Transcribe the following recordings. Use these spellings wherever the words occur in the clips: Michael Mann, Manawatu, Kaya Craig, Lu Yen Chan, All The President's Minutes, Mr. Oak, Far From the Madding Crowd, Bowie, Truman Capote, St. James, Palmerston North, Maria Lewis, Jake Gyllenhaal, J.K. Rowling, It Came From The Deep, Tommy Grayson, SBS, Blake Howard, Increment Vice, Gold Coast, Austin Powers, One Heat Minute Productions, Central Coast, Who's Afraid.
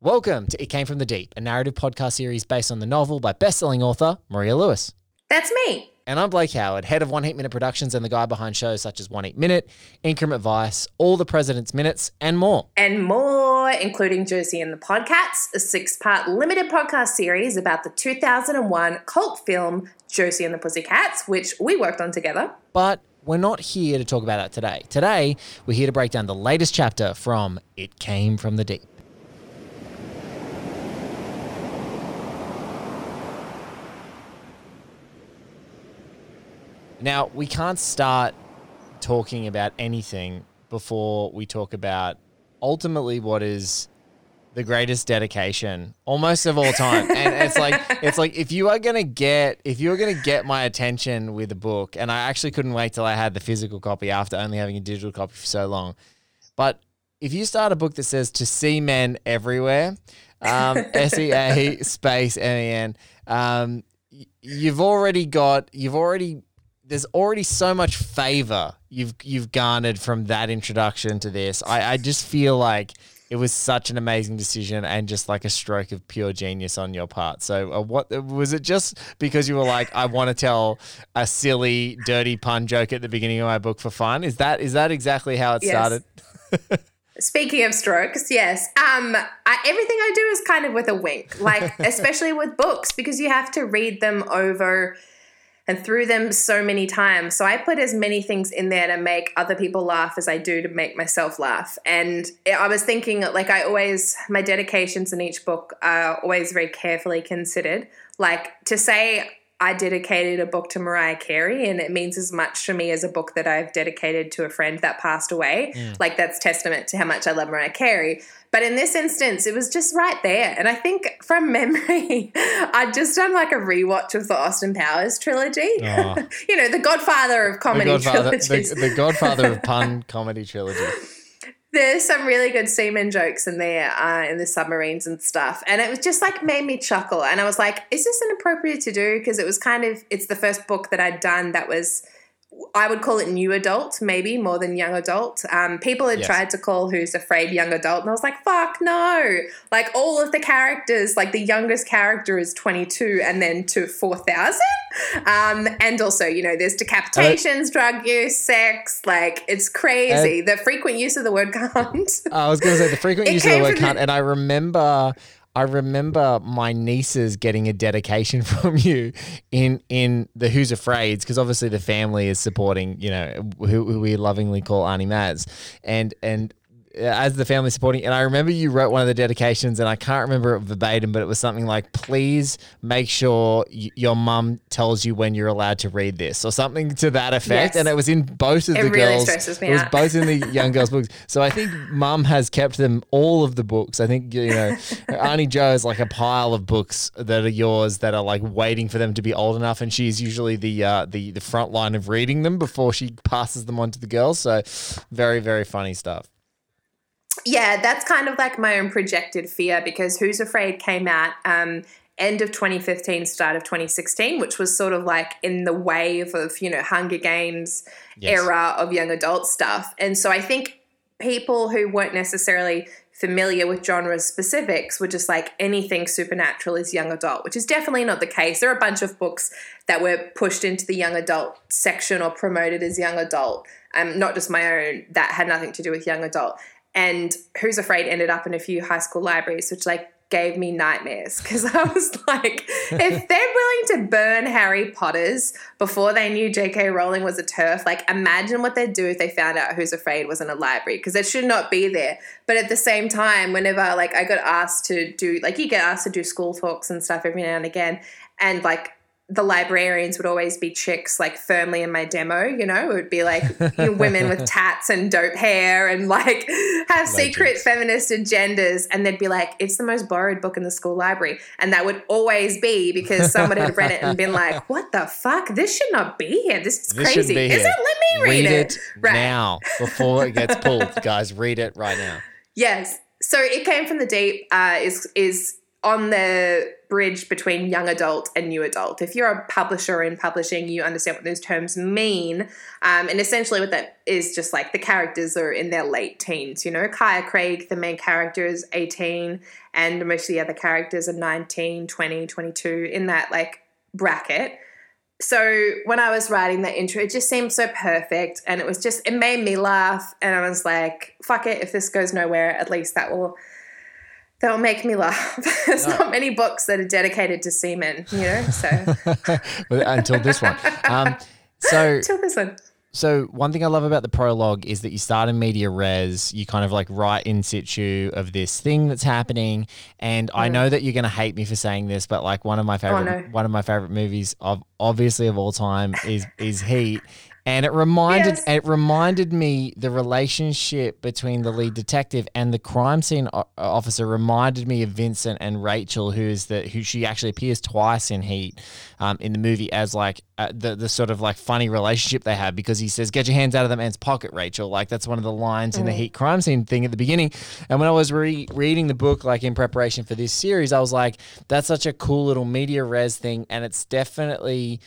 Welcome to It Came From The Deep, a narrative podcast series based on the novel by best-selling author Maria Lewis. That's me. And I'm Blake Howard, head of One Heat Minute Productions and the guy behind shows such as One Heat Minute, Increment Vice, All The President's Minutes, and more. And more, including Josie and the Pussycats, a six-part limited podcast series about the 2001 cult film Josie and the Pussycats, which we worked on together. But we're not here to talk about that today. Today, we're here to break down the latest chapter from It Came From The Deep. Now, we can't start talking about anything before we talk about ultimately what is the greatest dedication almost of all time. And it's like if you are going to get my attention with a book, and I actually couldn't wait till I had the physical copy after only having a digital copy for so long. But if you start a book that says to see men everywhere, SEA space MEN, there's already so much favor you've garnered from that introduction to this. I just feel like it was such an amazing decision and just like a stroke of pure genius on your part. So what was it, just because you were like, I want to tell a silly, dirty pun joke at the beginning of my book for fun? Is that exactly how it started? Speaking of strokes, yes. Everything I do is kind of with a wink, like especially with books, because you have to read them over and through them so many times. So I put as many things in there to make other people laugh as I do to make myself laugh. And I was thinking, like, my dedications in each book are always very carefully considered. Like, to say I dedicated a book to Mariah Carey and it means as much to me as a book that I've dedicated to a friend that passed away. Yeah. Like, that's testament to how much I love Mariah Carey. But in this instance, it was just right there. And I think from memory, I'd just done like a rewatch of the Austin Powers trilogy. Oh. You know, the godfather of comedy trilogies. The godfather of pun comedy trilogy. There's some really good seaman jokes in there in the submarines and stuff. And it was just like made me chuckle. And I was like, is this inappropriate to do? Because it was it's the first book that I'd done that was, I would call it new adult, maybe more than young adult. People had tried to call Who's Afraid young adult, and I was like, fuck no. Like, all of the characters, like the youngest character is 22 and then to 4,000. And also, you know, there's decapitations, drug use, sex. Like, it's crazy. The frequent use of the word cunt. I was going to say the frequent use of the word cunt. And I remember my nieces getting a dedication from you in the Who's Afraid, because obviously the family is supporting, you know, who we lovingly call Auntie Maz, and as the family supporting. And I remember you wrote one of the dedications, and I can't remember it verbatim, but it was something like, please make sure your mum tells you when you're allowed to read this, or something to that effect. Yes. And it was in both of the really girls. It really stresses me out. It was both in the young girls' books. So I think mum has kept them, all of the books. I think, you know, Auntie Jo is like a pile of books that are yours that are like waiting for them to be old enough. And she's usually the front line of reading them before she passes them on to the girls. So very, very funny stuff. Yeah, that's kind of like my own projected fear, because Who's Afraid came out end of 2015, start of 2016, which was sort of like in the wave of, you know, Hunger Games era of young adult stuff. And so I think people who weren't necessarily familiar with genre specifics were just like, anything supernatural is young adult, which is definitely not the case. There are a bunch of books that were pushed into the young adult section or promoted as young adult, not just my own, that had nothing to do with young adult. And Who's Afraid ended up in a few high school libraries, which like gave me nightmares, because I was like, if they're willing to burn Harry Potters before they knew J.K. Rowling was a TERF, like imagine what they'd do if they found out Who's Afraid was in a library, because it should not be there. But at the same time, whenever like I got asked to do, like you get asked to do school talks and stuff every now and again, and like the librarians would always be chicks, like firmly in my demo, you know, it would be like women with tats and dope hair and like have secret feminist agendas. And they'd be like, it's the most borrowed book in the school library. And that would always be because someone had read it and been like, what the fuck? This should not be here. This is crazy. Is it? Let me read it right now before it gets pulled. Guys, read it right now. Yes. So It Came From The Deep is on the bridge between young adult and new adult. If you're a publisher in publishing, you understand what those terms mean. And essentially what that is, just like the characters are in their late teens, you know. Kaya Craig, the main character, is 18 and most of the other characters are 19, 20, 22 in that like bracket. So when I was writing that intro, it just seemed so perfect, and it made me laugh, and I was like, fuck it, if this goes nowhere, at least that will make me laugh. There's not many books that are dedicated to semen, you know, so. Until this one. Until this one. So one thing I love about the prologue is that you start in media res, you kind of like write in situ of this thing that's happening. And I know that you're going to hate me for saying this, but like one of my favorite movies of all time is Heat. And it reminded me, the relationship between the lead detective and the crime scene officer reminded me of Vincent and Rachel, who she actually appears twice in Heat, in the movie, as like the sort of like funny relationship they have, because he says, "Get your hands out of that man's pocket, Rachel." Like that's one of the lines in the Heat crime scene thing at the beginning. And when I was reading the book, like in preparation for this series, I was like, that's such a cool little media res thing, and it's definitely.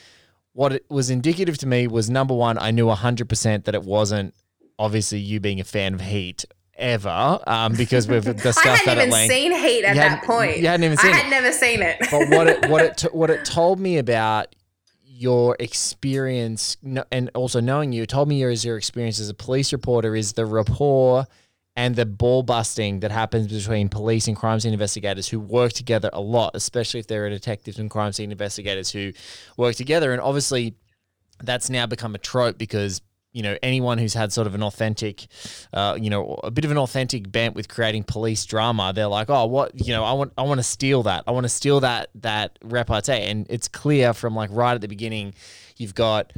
What it was indicative to me was, number one, I knew 100% that it wasn't obviously you being a fan of Heat ever, because we've discussed that at length. I hadn't even seen Heat at that point. You hadn't even seen it. I had never seen it. But what it told me about your experience, and also knowing you, told me your experience as a police reporter is the rapport and the ball busting that happens between police and crime scene investigators who work together a lot, especially if there are detectives and crime scene investigators who work together. And obviously that's now become a trope because, you know, anyone who's had sort of an authentic, a bit of an authentic bent with creating police drama, they're like, oh, what, you know, I want to steal that. I want to steal that repartee. And it's clear from like right at the beginning, you've got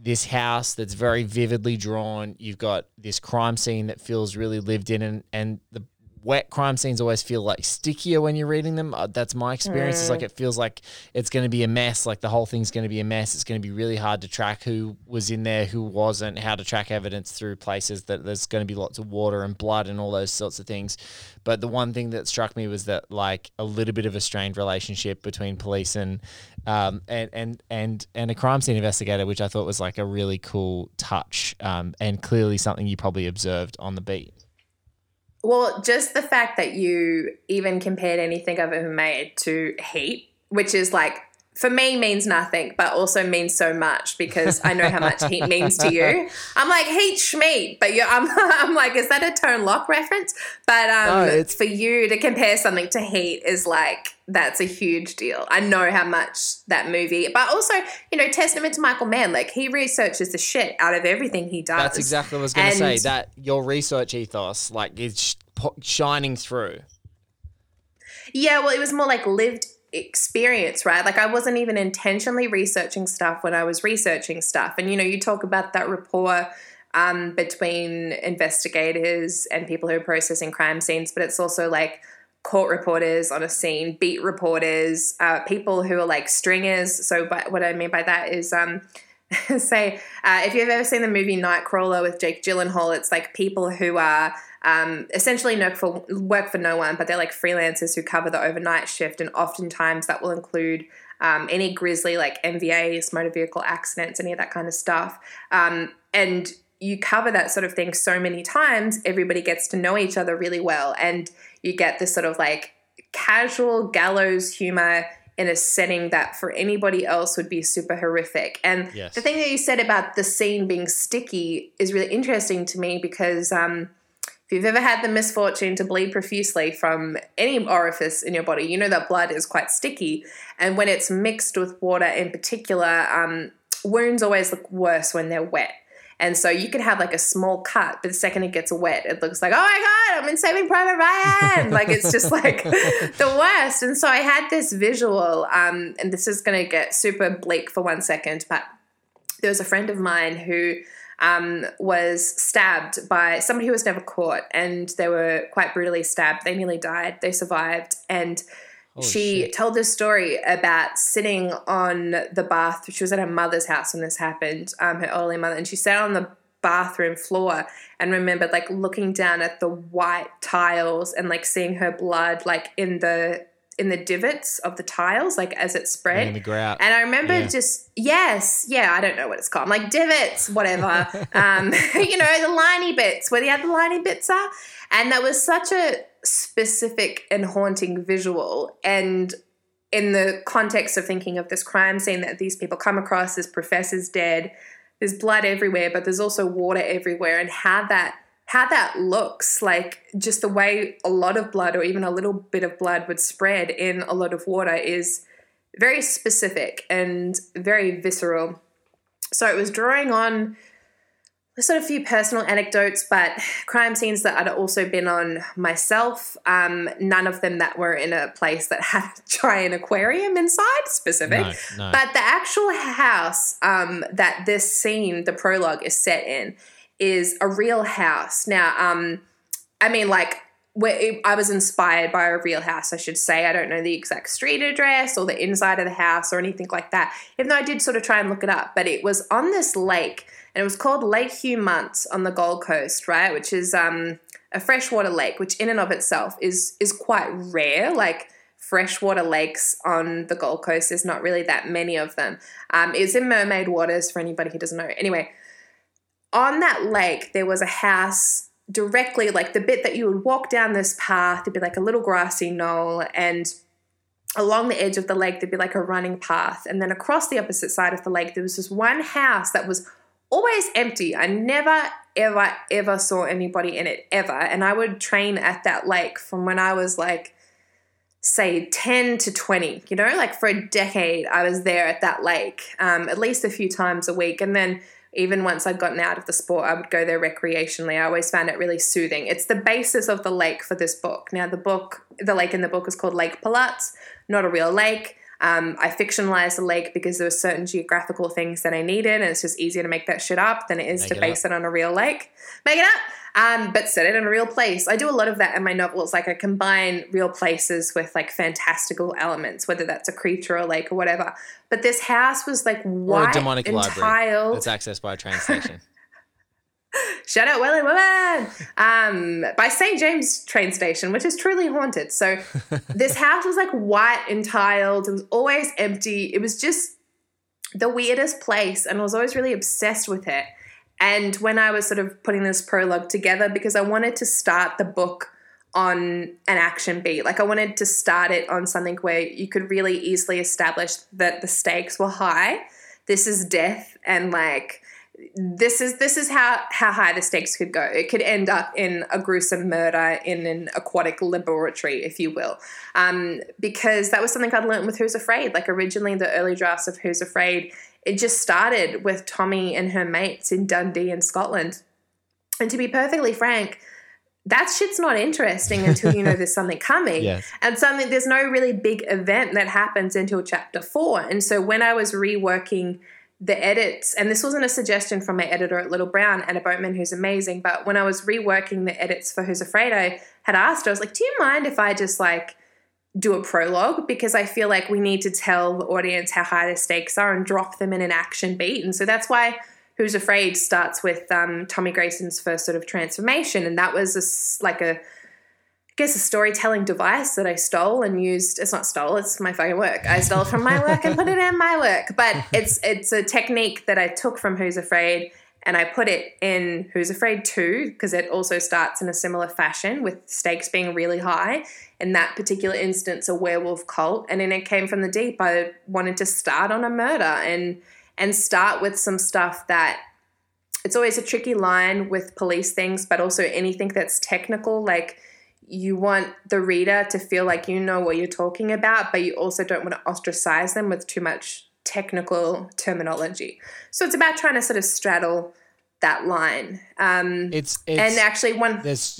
this house that's very vividly drawn. You've got this crime scene that feels really lived in, and the wet crime scenes always feel like stickier when you're reading them. That's my experience. It's like it feels like it's going to be a mess, like the whole thing's going to be a mess. It's going to be really hard to track who was in there, who wasn't, how to track evidence through places that there's going to be lots of water and blood and all those sorts of things. But the one thing that struck me was that like a little bit of a strained relationship between police and a crime scene investigator, which I thought was like a really cool touch, and clearly something you probably observed on the beat. Well, just the fact that you even compared anything I've ever made to Heat, which is like, for me means nothing, but also means so much because I know how much Heat means to you. I'm like, Heat Schmeat, but I'm like, is that a Tone Lock reference? But no, for you to compare something to Heat is like, that's a huge deal. I know how much that movie, but also, you know, testament to Michael Mann, like he researches the shit out of everything he does. That's exactly what I was going to say, that your research ethos, like it's shining through. Yeah, well, it was more like lived experience, right? Like I wasn't even intentionally researching stuff when I was researching stuff. And, you know, you talk about that rapport between investigators and people who are processing crime scenes, but it's also like court reporters on a scene, beat reporters, people who are like stringers. So what I mean by that is if you've ever seen the movie Nightcrawler with Jake Gyllenhaal, it's like people who are essentially work for no one, but they're like freelancers who cover the overnight shift. And oftentimes that will include any grisly like MVAs, motor vehicle accidents, any of that kind of stuff. And you cover that sort of thing so many times, everybody gets to know each other really well. And you get this sort of like casual gallows humor in a setting that for anybody else would be super horrific. And the thing that you said about the scene being sticky is really interesting to me because if you've ever had the misfortune to bleed profusely from any orifice in your body, you know that blood is quite sticky. And when it's mixed with water in particular, wounds always look worse when they're wet. And so you could have like a small cut, but the second it gets wet, it looks like, oh my God, I'm in Saving Private Ryan. Like it's just like the worst. And so I had this visual, and this is going to get super bleak for 1 second, but there was a friend of mine who was stabbed by somebody who was never caught, and they were quite brutally stabbed. They nearly died. They survived. And she told this story about sitting on the bath. She was at her mother's house when this happened, her elderly mother, and she sat on the bathroom floor and remembered like looking down at the white tiles and like seeing her blood like in the in the divots of the tiles, like as it spread. And the grout. And I remember I don't know what it's called. I'm like, divots, whatever. The liney bits, where the other liney bits are. And that was such a specific and haunting visual. And in the context of thinking of this crime scene that these people come across, this professor's dead, there's blood everywhere, but there's also water everywhere, and how that looks, like just the way a lot of blood or even a little bit of blood would spread in a lot of water is very specific and very visceral. So it was drawing on sort of a few personal anecdotes, but crime scenes that I'd also been on myself, none of them that were in a place that had a giant aquarium inside specific. No. But the actual house that this scene, the prologue, is set in is a real house. Now, I was inspired by a real house, I should say. I don't know the exact street address or the inside of the house or anything like that, even though I did sort of try and look it up. But it was on this lake, and it was called Lake Hugh Months on the Gold Coast, right, which is a freshwater lake, which in and of itself is quite rare. Like, freshwater lakes on the Gold Coast, there's not really that many of them. It's in Mermaid Waters for anybody who doesn't know. Anyway, on that lake there was a house directly, like the bit that you would walk down this path, there'd be like a little grassy knoll, and along the edge of the lake there'd be like a running path. And then across the opposite side of the lake there was this one house that was always empty. I never, ever, ever saw anybody in it, ever. And I would train at that lake from when I was like, say, 10 to 20, like for a decade I was there at that lake, at least a few times a week. And then even once I'd gotten out of the sport, I would go there recreationally. I always found it really soothing. It's the basis of the lake for this book. Now, the lake in the book is called Lake Palats, not a real lake. I fictionalized the lake because there were certain geographical things that I needed, and it's just easier to make that shit up than it is to base it on a real lake. Make it up, but set it in a real place. I do a lot of that in my novels. Like, I combine real places with like fantastical elements, whether that's a creature or a lake or whatever. But this house was like white demonic and library tiled. It's accessed by a train station. Shout out Welly Woman by St. James train station, which is truly haunted. So this house was like white and tiled. It was always empty. It was just the weirdest place, and I was always really obsessed with it. And when I was sort of putting this prologue together, because I wanted to start the book on an action beat, like I wanted to start it on something where you could really easily establish that the stakes were high. This is death, and like this is how high the stakes could go. It could end up in a gruesome murder in an aquatic laboratory, if you will, because that was something I'd learned with Who's Afraid. Like, originally the early drafts of Who's Afraid, it just started with Tommy and her mates in Dundee in Scotland. And to be perfectly frank, that shit's not interesting until you know there's something coming. Yes. And there's no really big event that happens until chapter 4. And so when I was reworking the edits, and this wasn't a suggestion from my editor at Little Brown, Anna Boatman, who's amazing, but when I was reworking the edits for Who's Afraid, I had asked her, I was like, do you mind if I just like do a prologue? Because I feel like we need to tell the audience how high the stakes are and drop them in an action beat. And so that's why Who's Afraid starts with Tommy Grayson's first sort of transformation, and that was a storytelling device that I stole and used. It's not stole, it's my fucking work. I stole it from my work and put it in my work. But it's a technique that I took from Who's Afraid, and I put it in Who's Afraid 2, because it also starts in a similar fashion with stakes being really high. In that particular instance, a werewolf cult. And then It Came From The Deep, I wanted to start on a murder and start with some stuff that, it's always a tricky line with police things, but also anything that's technical, like, you want the reader to feel like you know what you're talking about, but you also don't want to ostracize them with too much technical terminology. So it's about trying to sort of straddle that line. There's a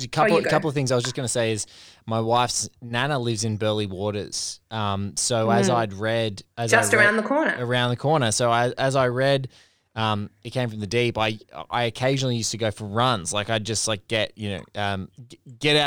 couple of things I was just going to say is my wife's nana lives in Burleigh Waters. Around the corner. So as I read, It Came From The Deep, I occasionally used to go for runs. Like, I'd just like get out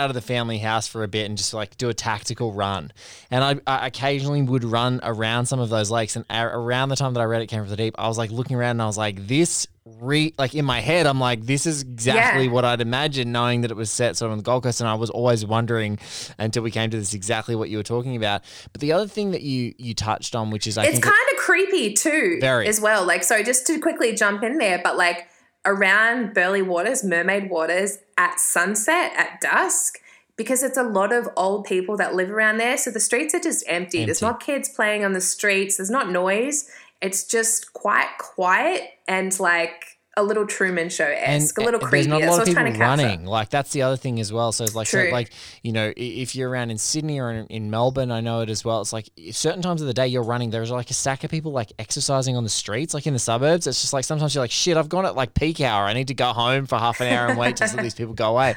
of the family house for a bit and just like do a tactical run. And I occasionally would run around some of those lakes. And around the time that I read It Came From The Deep, I was like looking around and I was like, this like in my head, I'm like, this is exactly what I'd imagine, knowing that it was set sort of on the Gold Coast. And I was always wondering until we came to this exactly what you were talking about. But the other thing that you touched on, which is I think it's kind of creepy too, very, as well. Like, so just to quickly jump in there, but like around Burleigh Waters, Mermaid Waters at sunset, at dusk, because it's a lot of old people that live around there. So the streets are just empty. There's not kids playing on the streets. There's not noise. It's just quite quiet and like a little Truman Show-esque, a little creepy. There's not a lot of people running. Like that's the other thing as well. So it's like, you know, if you're around in Sydney or in Melbourne, I know it as well. It's like certain times of the day you're running. There's like a stack of people like exercising on the streets, like in the suburbs. It's just like sometimes you're like, shit, I've gone at like peak hour. I need to go home for half an hour and wait till these people go away.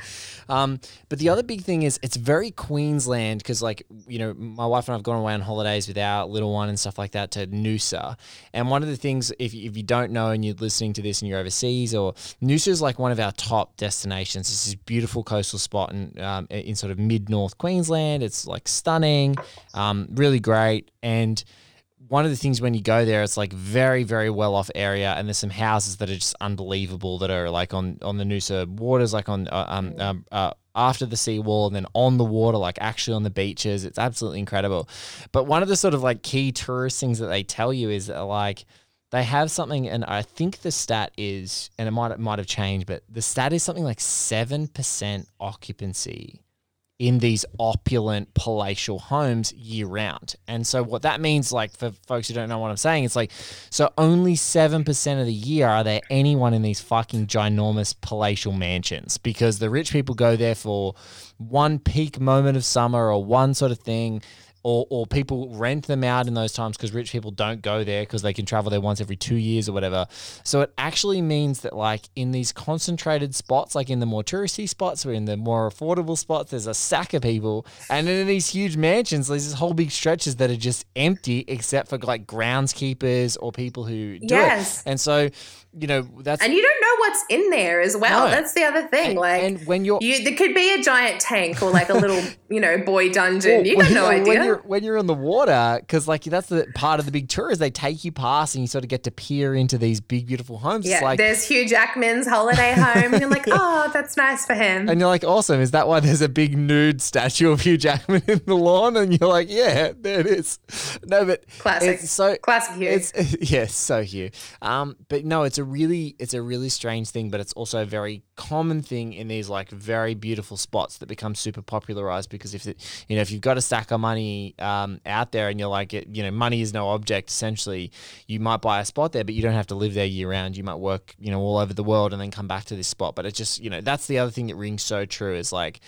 But the other big thing is it's very Queensland because, like, you know, my wife and I have gone away on holidays with our little one and stuff like that to Noosa. And one of the things, if you don't know and you're listening to this and you're overseas, or Noosa is like one of our top destinations. It's this beautiful coastal spot in sort of mid-North Queensland. It's like stunning, really great. And one of the things when you go there, it's like very, very well off area, and there's some houses that are just unbelievable that are like on the Noosa waters, like on after the seawall and then on the water, like actually on the beaches. It's absolutely incredible. But one of the sort of like key tourist things that they tell you is that like they have something, and I think the stat is, and it might have changed, but the stat is something like 7% occupancy in these opulent palatial homes year round. And so what that means, like for folks who don't know what I'm saying, it's like, so only 7% of the year are there anyone in these fucking ginormous palatial mansions, because the rich people go there for one peak moment of summer or one sort of thing, or people rent them out in those times because rich people don't go there because they can travel there once every 2 years or whatever. So it actually means that like in these concentrated spots, like in the more touristy spots or in the more affordable spots, there's a sack of people. And then in these huge mansions, there's these whole big stretches that are just empty except for like groundskeepers or people who do it. And so, you know, that's... And you don't know what's in there as well. No. That's the other thing. And, like, and when there could be a giant tank or like a little, you know, boy dungeon. Well, you got no idea. When you're on the water, because like that's the part of the big tour is they take you past and you sort of get to peer into these big, beautiful homes. Yeah, like, there's Hugh Jackman's holiday home. And you're like, oh, that's nice for him. And you're like, awesome. Is that why there's a big nude statue of Hugh Jackman in the lawn? And you're like, yeah, there it is. No, but classic. Classic Hugh. So Hugh. But no, it's a really strange thing, but it's also a very common thing in these like very beautiful spots that become super popularized, because if you've got a stack of money out there and you're like, money is no object, essentially, you might buy a spot there, but you don't have to live there year round. You might work, all over the world and then come back to this spot. But it's just, that's the other thing that rings so true is like,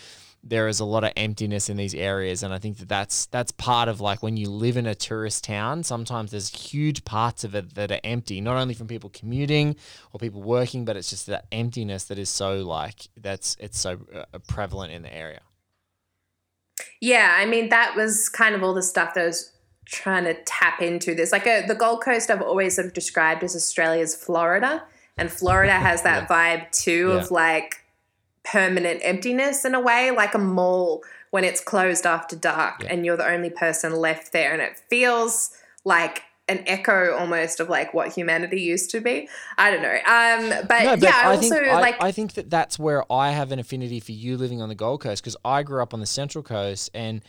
there is a lot of emptiness in these areas. And I think that that's part of like when you live in a tourist town, sometimes there's huge parts of it that are empty, not only from people commuting or people working, but it's just that emptiness that is so like it's so prevalent in the area. Yeah. I mean, that was kind of all the stuff that I was trying to tap into. There's like the Gold Coast I've always sort of described as Australia's Florida, and Florida has that vibe too of like, permanent emptiness in a way, like a mall when it's closed after dark and you're the only person left there, and it feels like an echo almost of like what humanity used to be. I don't know. I think that that's where I have an affinity for you living on the Gold Coast, because I grew up on the Central Coast, and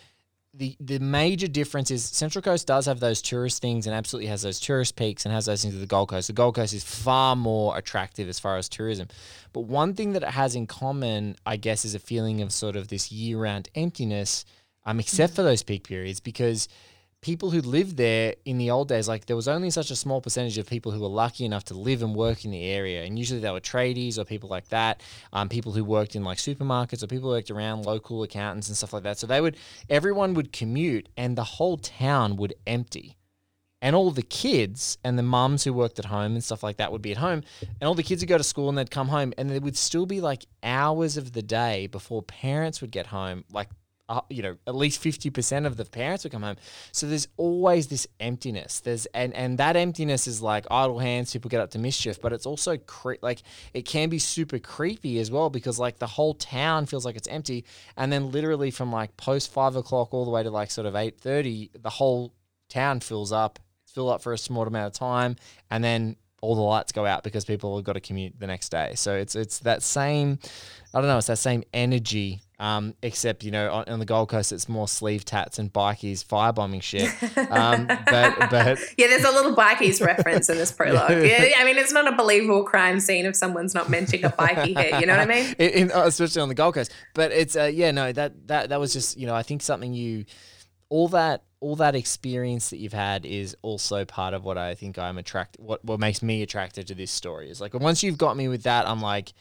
the major difference is Central Coast does have those tourist things and absolutely has those tourist peaks and has those things of the Gold Coast. The Gold Coast is far more attractive as far as tourism. But one thing that it has in common, I guess, is a feeling of sort of this year-round emptiness, except for those peak periods, because people who lived there in the old days, like there was only such a small percentage of people who were lucky enough to live and work in the area. And usually they were tradies or people like that, people who worked in like supermarkets or people who worked around local accountants and stuff like that. So everyone would commute and the whole town would empty. And all the kids and the mums who worked at home and stuff like that would be at home, and all the kids would go to school and they'd come home, and there would still be like hours of the day before parents would get home, like, at least 50% of the parents would come home. So there's always this emptiness. And that emptiness is like idle hands, people get up to mischief, but it's also it can be super creepy as well, because like the whole town feels like it's empty. And then literally from like post 5 o'clock all the way to like sort of 8:30, the whole town fills up for a small amount of time. And then all the lights go out because people have got to commute the next day. So it's that same, I don't know, it's that same energy, except, you know, on the Gold Coast, it's more sleeve tats and bikies firebombing shit. But yeah, there's a little bikies reference in this prologue. Yeah, I mean, it's not a believable crime scene if someone's not mentioning a bikie hit, you know what I mean? Especially on the Gold Coast. But it's, yeah, no, that was just, you know, I think something you, all that experience that you've had is also part of what I think I'm attracted, what makes me attracted to this story is like, once you've got me with that, I'm like,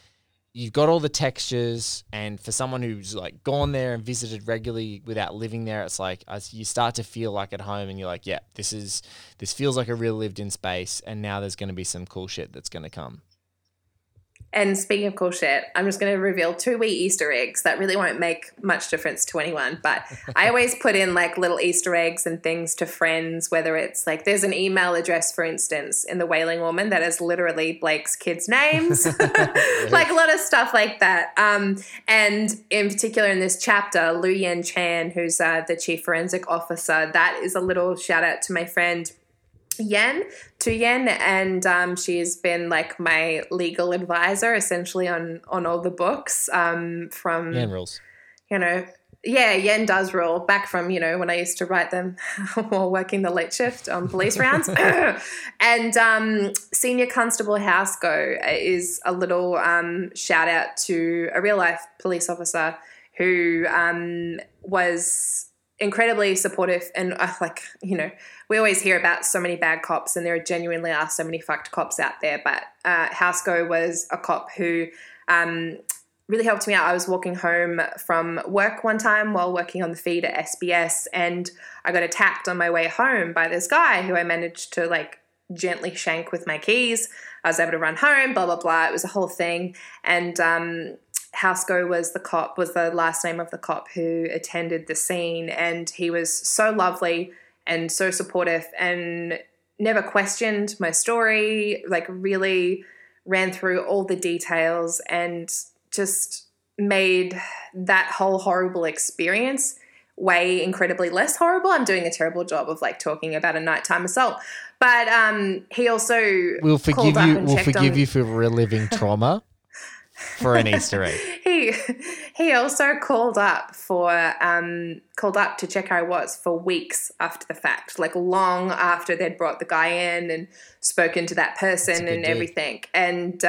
you've got all the textures, and for someone who's like gone there and visited regularly without living there, it's like you start to feel like at home, and you're like, yeah, this feels like a real lived in space, and now there's going to be some cool shit that's going to come. And speaking of cool shit, I'm just going to reveal two wee Easter eggs that really won't make much difference to anyone. But I always put in like little Easter eggs and things to friends, whether it's like there's an email address, for instance, in The Wailing Woman that is literally Blake's kids' names, like a lot of stuff like that. And in particular in this chapter, Lu Yen Chan, who's the chief forensic officer, that is a little shout out to my friend Yen, and she's been like my legal advisor essentially on all the books from Yen rules. You know, yeah, Yen does rule back from, you know, when I used to write them while working the late shift on police rounds. And Senior Constable Housego is a little shout out to a real life police officer who was incredibly supportive, and like, you know, we always hear about so many bad cops, and there genuinely are so many fucked cops out there, but Housego was a cop who really helped me out. I was walking home from work one time while working on the feed at SBS, and I got attacked on my way home by this guy who I managed to like gently shank with my keys. I was able to run home, blah blah blah, it was a whole thing. And Housego was the last name of the cop who attended the scene, and he was so lovely and so supportive and never questioned my story, like really ran through all the details and just made that whole horrible experience way incredibly less horrible. I'm doing a terrible job of like talking about a nighttime assault, but he also We'll forgive you for reliving trauma. For an Easter egg. He also called up to check how I was for weeks after the fact, like long after they'd brought the guy in and spoken to that person and everything. And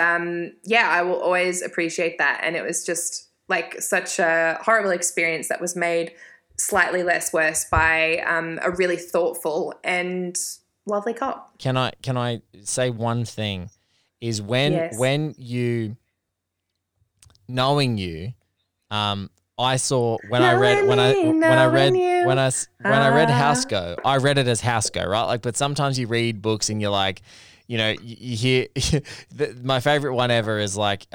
yeah, I will always appreciate that. And it was just like such a horrible experience that was made slightly less worse by a really thoughtful and lovely cop. Can I say one thing is when you – knowing you, I saw when I read Housego, I read it as Housego, right? Like, but sometimes you read books and you're like, you know, you hear my favorite one ever is like,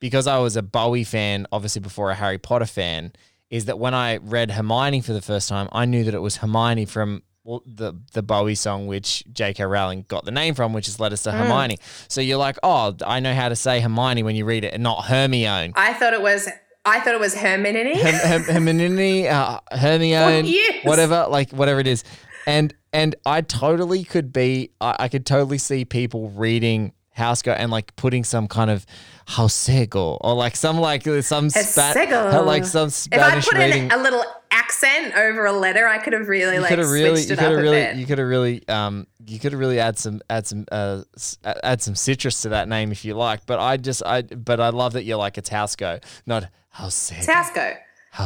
because I was a Bowie fan, obviously before a Harry Potter fan, is that when I read Hermione for the first time, I knew that it was Hermione from the Bowie song, which J.K. Rowling got the name from, which is Letters to Hermione. So you're like, oh, I know how to say Hermione when you read it, and not Hermione. I thought it was Hermione. Hermione, Hermione, yes. whatever it is. And I could totally see people reading Housego and like putting some kind of Housego or some Spanish reading. If I put in a little accent over a letter, I could have really switched it up a bit. You could have really add some citrus to that name if you like. But I love that you're like, it's Housego, not Housego. It's Housego.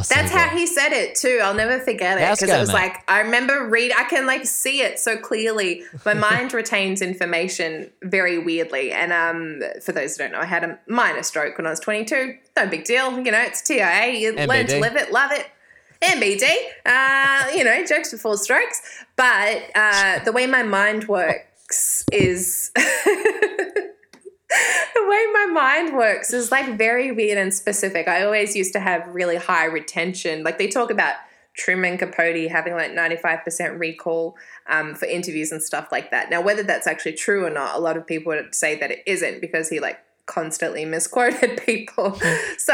That's how he said it too. I'll never forget it, because it was like, I remember I can like see it so clearly. My mind retains information very weirdly. And for those who don't know, I had a minor stroke when I was 22. No big deal. You know, it's TIA. You learn to live it, love it. MBD, you know, jokes before strokes. But the way my mind works is... The way my mind works is like very weird and specific. I always used to have really high retention. Like, they talk about Truman Capote having like 95% recall for interviews and stuff like that. Now, whether that's actually true or not, a lot of people would say that it isn't, because he like constantly misquoted people. So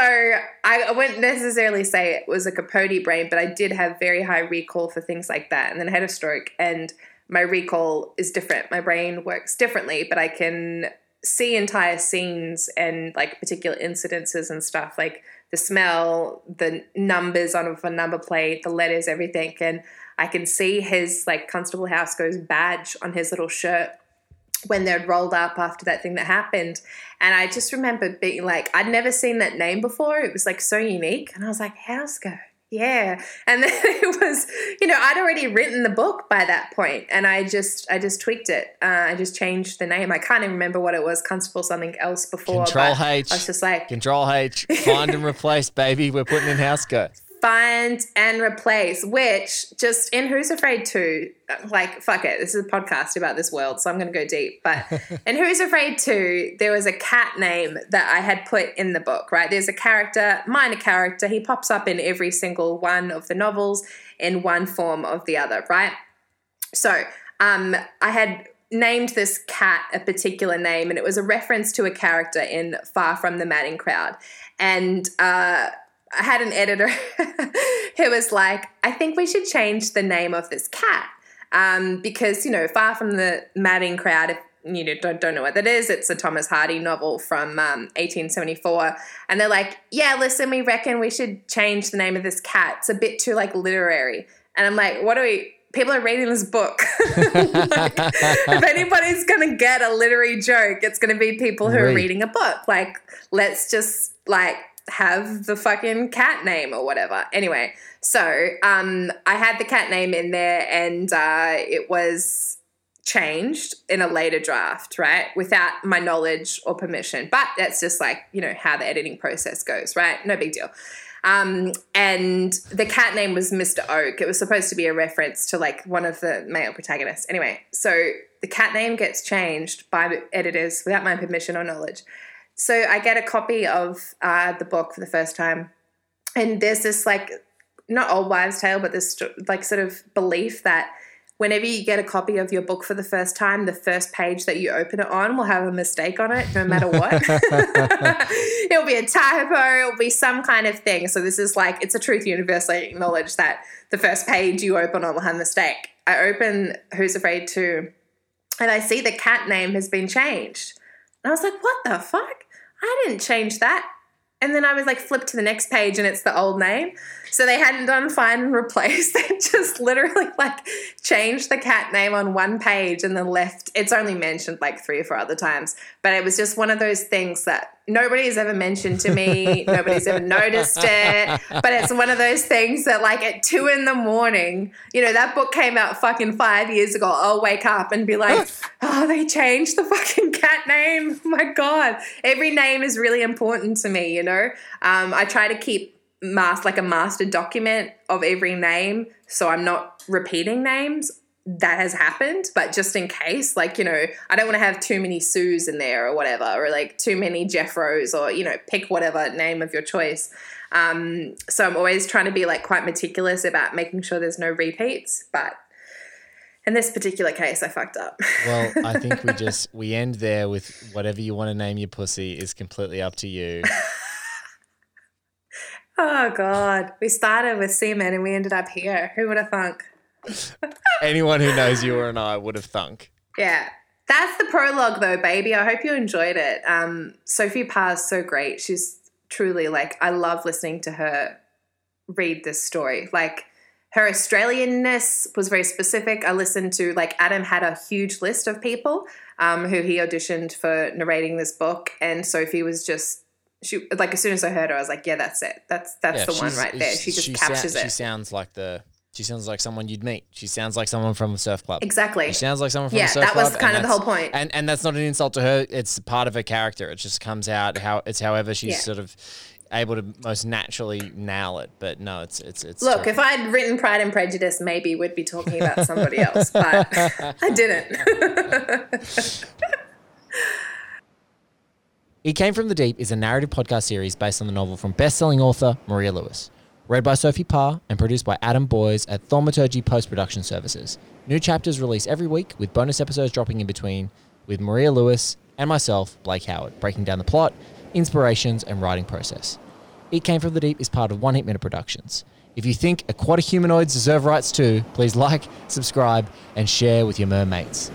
I wouldn't necessarily say it was a Capote brain, but I did have very high recall for things like that. And then I had a stroke, and my recall is different. My brain works differently, but I can see entire scenes and like particular incidences and stuff, like the smell, the numbers on a number plate, the letters, everything. And I can see his like Constable Housego's badge on his little shirt when they'd rolled up after that thing that happened. And I just remember being like, I'd never seen that name before. It was like so unique. And I was like, Housego. Yeah. And then it was, you know, I'd already written the book by that point, and I just tweaked it. I just changed the name. I can't even remember what it was, Constable something else before. Control H. I was just like. Control H, find and replace, baby. We're putting in Housego. Find and replace, which just in Who's Afraid 2, like, fuck it, this is a podcast about this world, so I'm going to go deep. But in Who's Afraid 2, there was a cat name that I had put in the book, right? There's a character, minor character. He pops up in every single one of the novels in one form or the other, right? So I had named this cat a particular name, and it was a reference to a character in Far From the Madding Crowd. And I had an editor who was like, I think we should change the name of this cat because, you know, Far From the Madding Crowd, if you don't know what that is, it's a Thomas Hardy novel from 1874. And they're like, yeah, listen, we reckon we should change the name of this cat. It's a bit too, like, literary. And I'm like, what do we – people are reading this book. Like, if anybody's going to get a literary joke, it's going to be people who are reading a book. Like, let's just, like – have the fucking cat name or whatever. Anyway, so I had the cat name in there, and it was changed in a later draft, right, without my knowledge or permission. But that's just like, you know, how the editing process goes, right? No big deal. And the cat name was Mr. Oak. It was supposed to be a reference to like one of the male protagonists. Anyway, so the cat name gets changed by editors without my permission or knowledge. So I get a copy of the book for the first time, and there's this like not old wives' tale, but this like sort of belief that whenever you get a copy of your book for the first time, the first page that you open it on will have a mistake on it, no matter what. It'll be a typo. It'll be some kind of thing. So this is like it's a truth universally acknowledged that the first page you open on will have a mistake. I open Who's Afraid 2, and I see the cat name has been changed. And I was like, what the fuck? I didn't change that. And then I was like, flip to the next page and it's the old name. So they hadn't done find and replace. They just literally like changed the cat name on one page and then left. It's only mentioned like 3 or 4 other times. But it was just one of those things that nobody has ever mentioned to me. Nobody's ever noticed it. But it's one of those things that like at 2 a.m, you know, that book came out fucking 5 years ago. I'll wake up and be like, oh, they changed the fucking cat name. Oh my God. Every name is really important to me, you know. I try to keep like a master document of every name so I'm not repeating names. That has happened, but just in case, like, you know, I don't want to have too many Sues in there or whatever, or like too many Jeffros, or, you know, pick whatever name of your choice. So I'm always trying to be like quite meticulous about making sure there's no repeats, but in this particular case, I fucked up. Well, I think we end there with whatever you want to name your pussy is completely up to you. Oh, God. We started with semen and we ended up here. Who would have thunk? Anyone who knows you and I would have thunk. Yeah. That's the prologue, though, baby. I hope you enjoyed it. Sophie Parr is so great. She's truly like, I love listening to her read this story. Like, her Australianness was very specific. I listened to, like, Adam had a huge list of people who he auditioned for narrating this book, and Sophie was just, she, like, as soon as I heard her, I was like, yeah, that's it. That's the one right there. She just captures it. She sounds like someone you'd meet. She sounds like someone from a surf club. Exactly. She sounds like someone from a surf club. Yeah, that was kind of the whole point. And that's not an insult to her. It's part of her character. It just comes out however she's sort of able to most naturally nail it. But no, it's look, terrible. If I had written Pride and Prejudice, maybe we'd be talking about somebody else, but I didn't. It Came From The Deep is a narrative podcast series based on the novel from best-selling author Maria Lewis. Read by Sophie Parr and produced by Adam Boys at Thaumaturgy Post-Production Services. New chapters release every week with bonus episodes dropping in between with Maria Lewis and myself, Blake Howard, breaking down the plot, inspirations and writing process. It Came From The Deep is part of One Heat Minute Productions. If you think aquatic humanoids deserve rights too, please like, subscribe, and share with your mermates.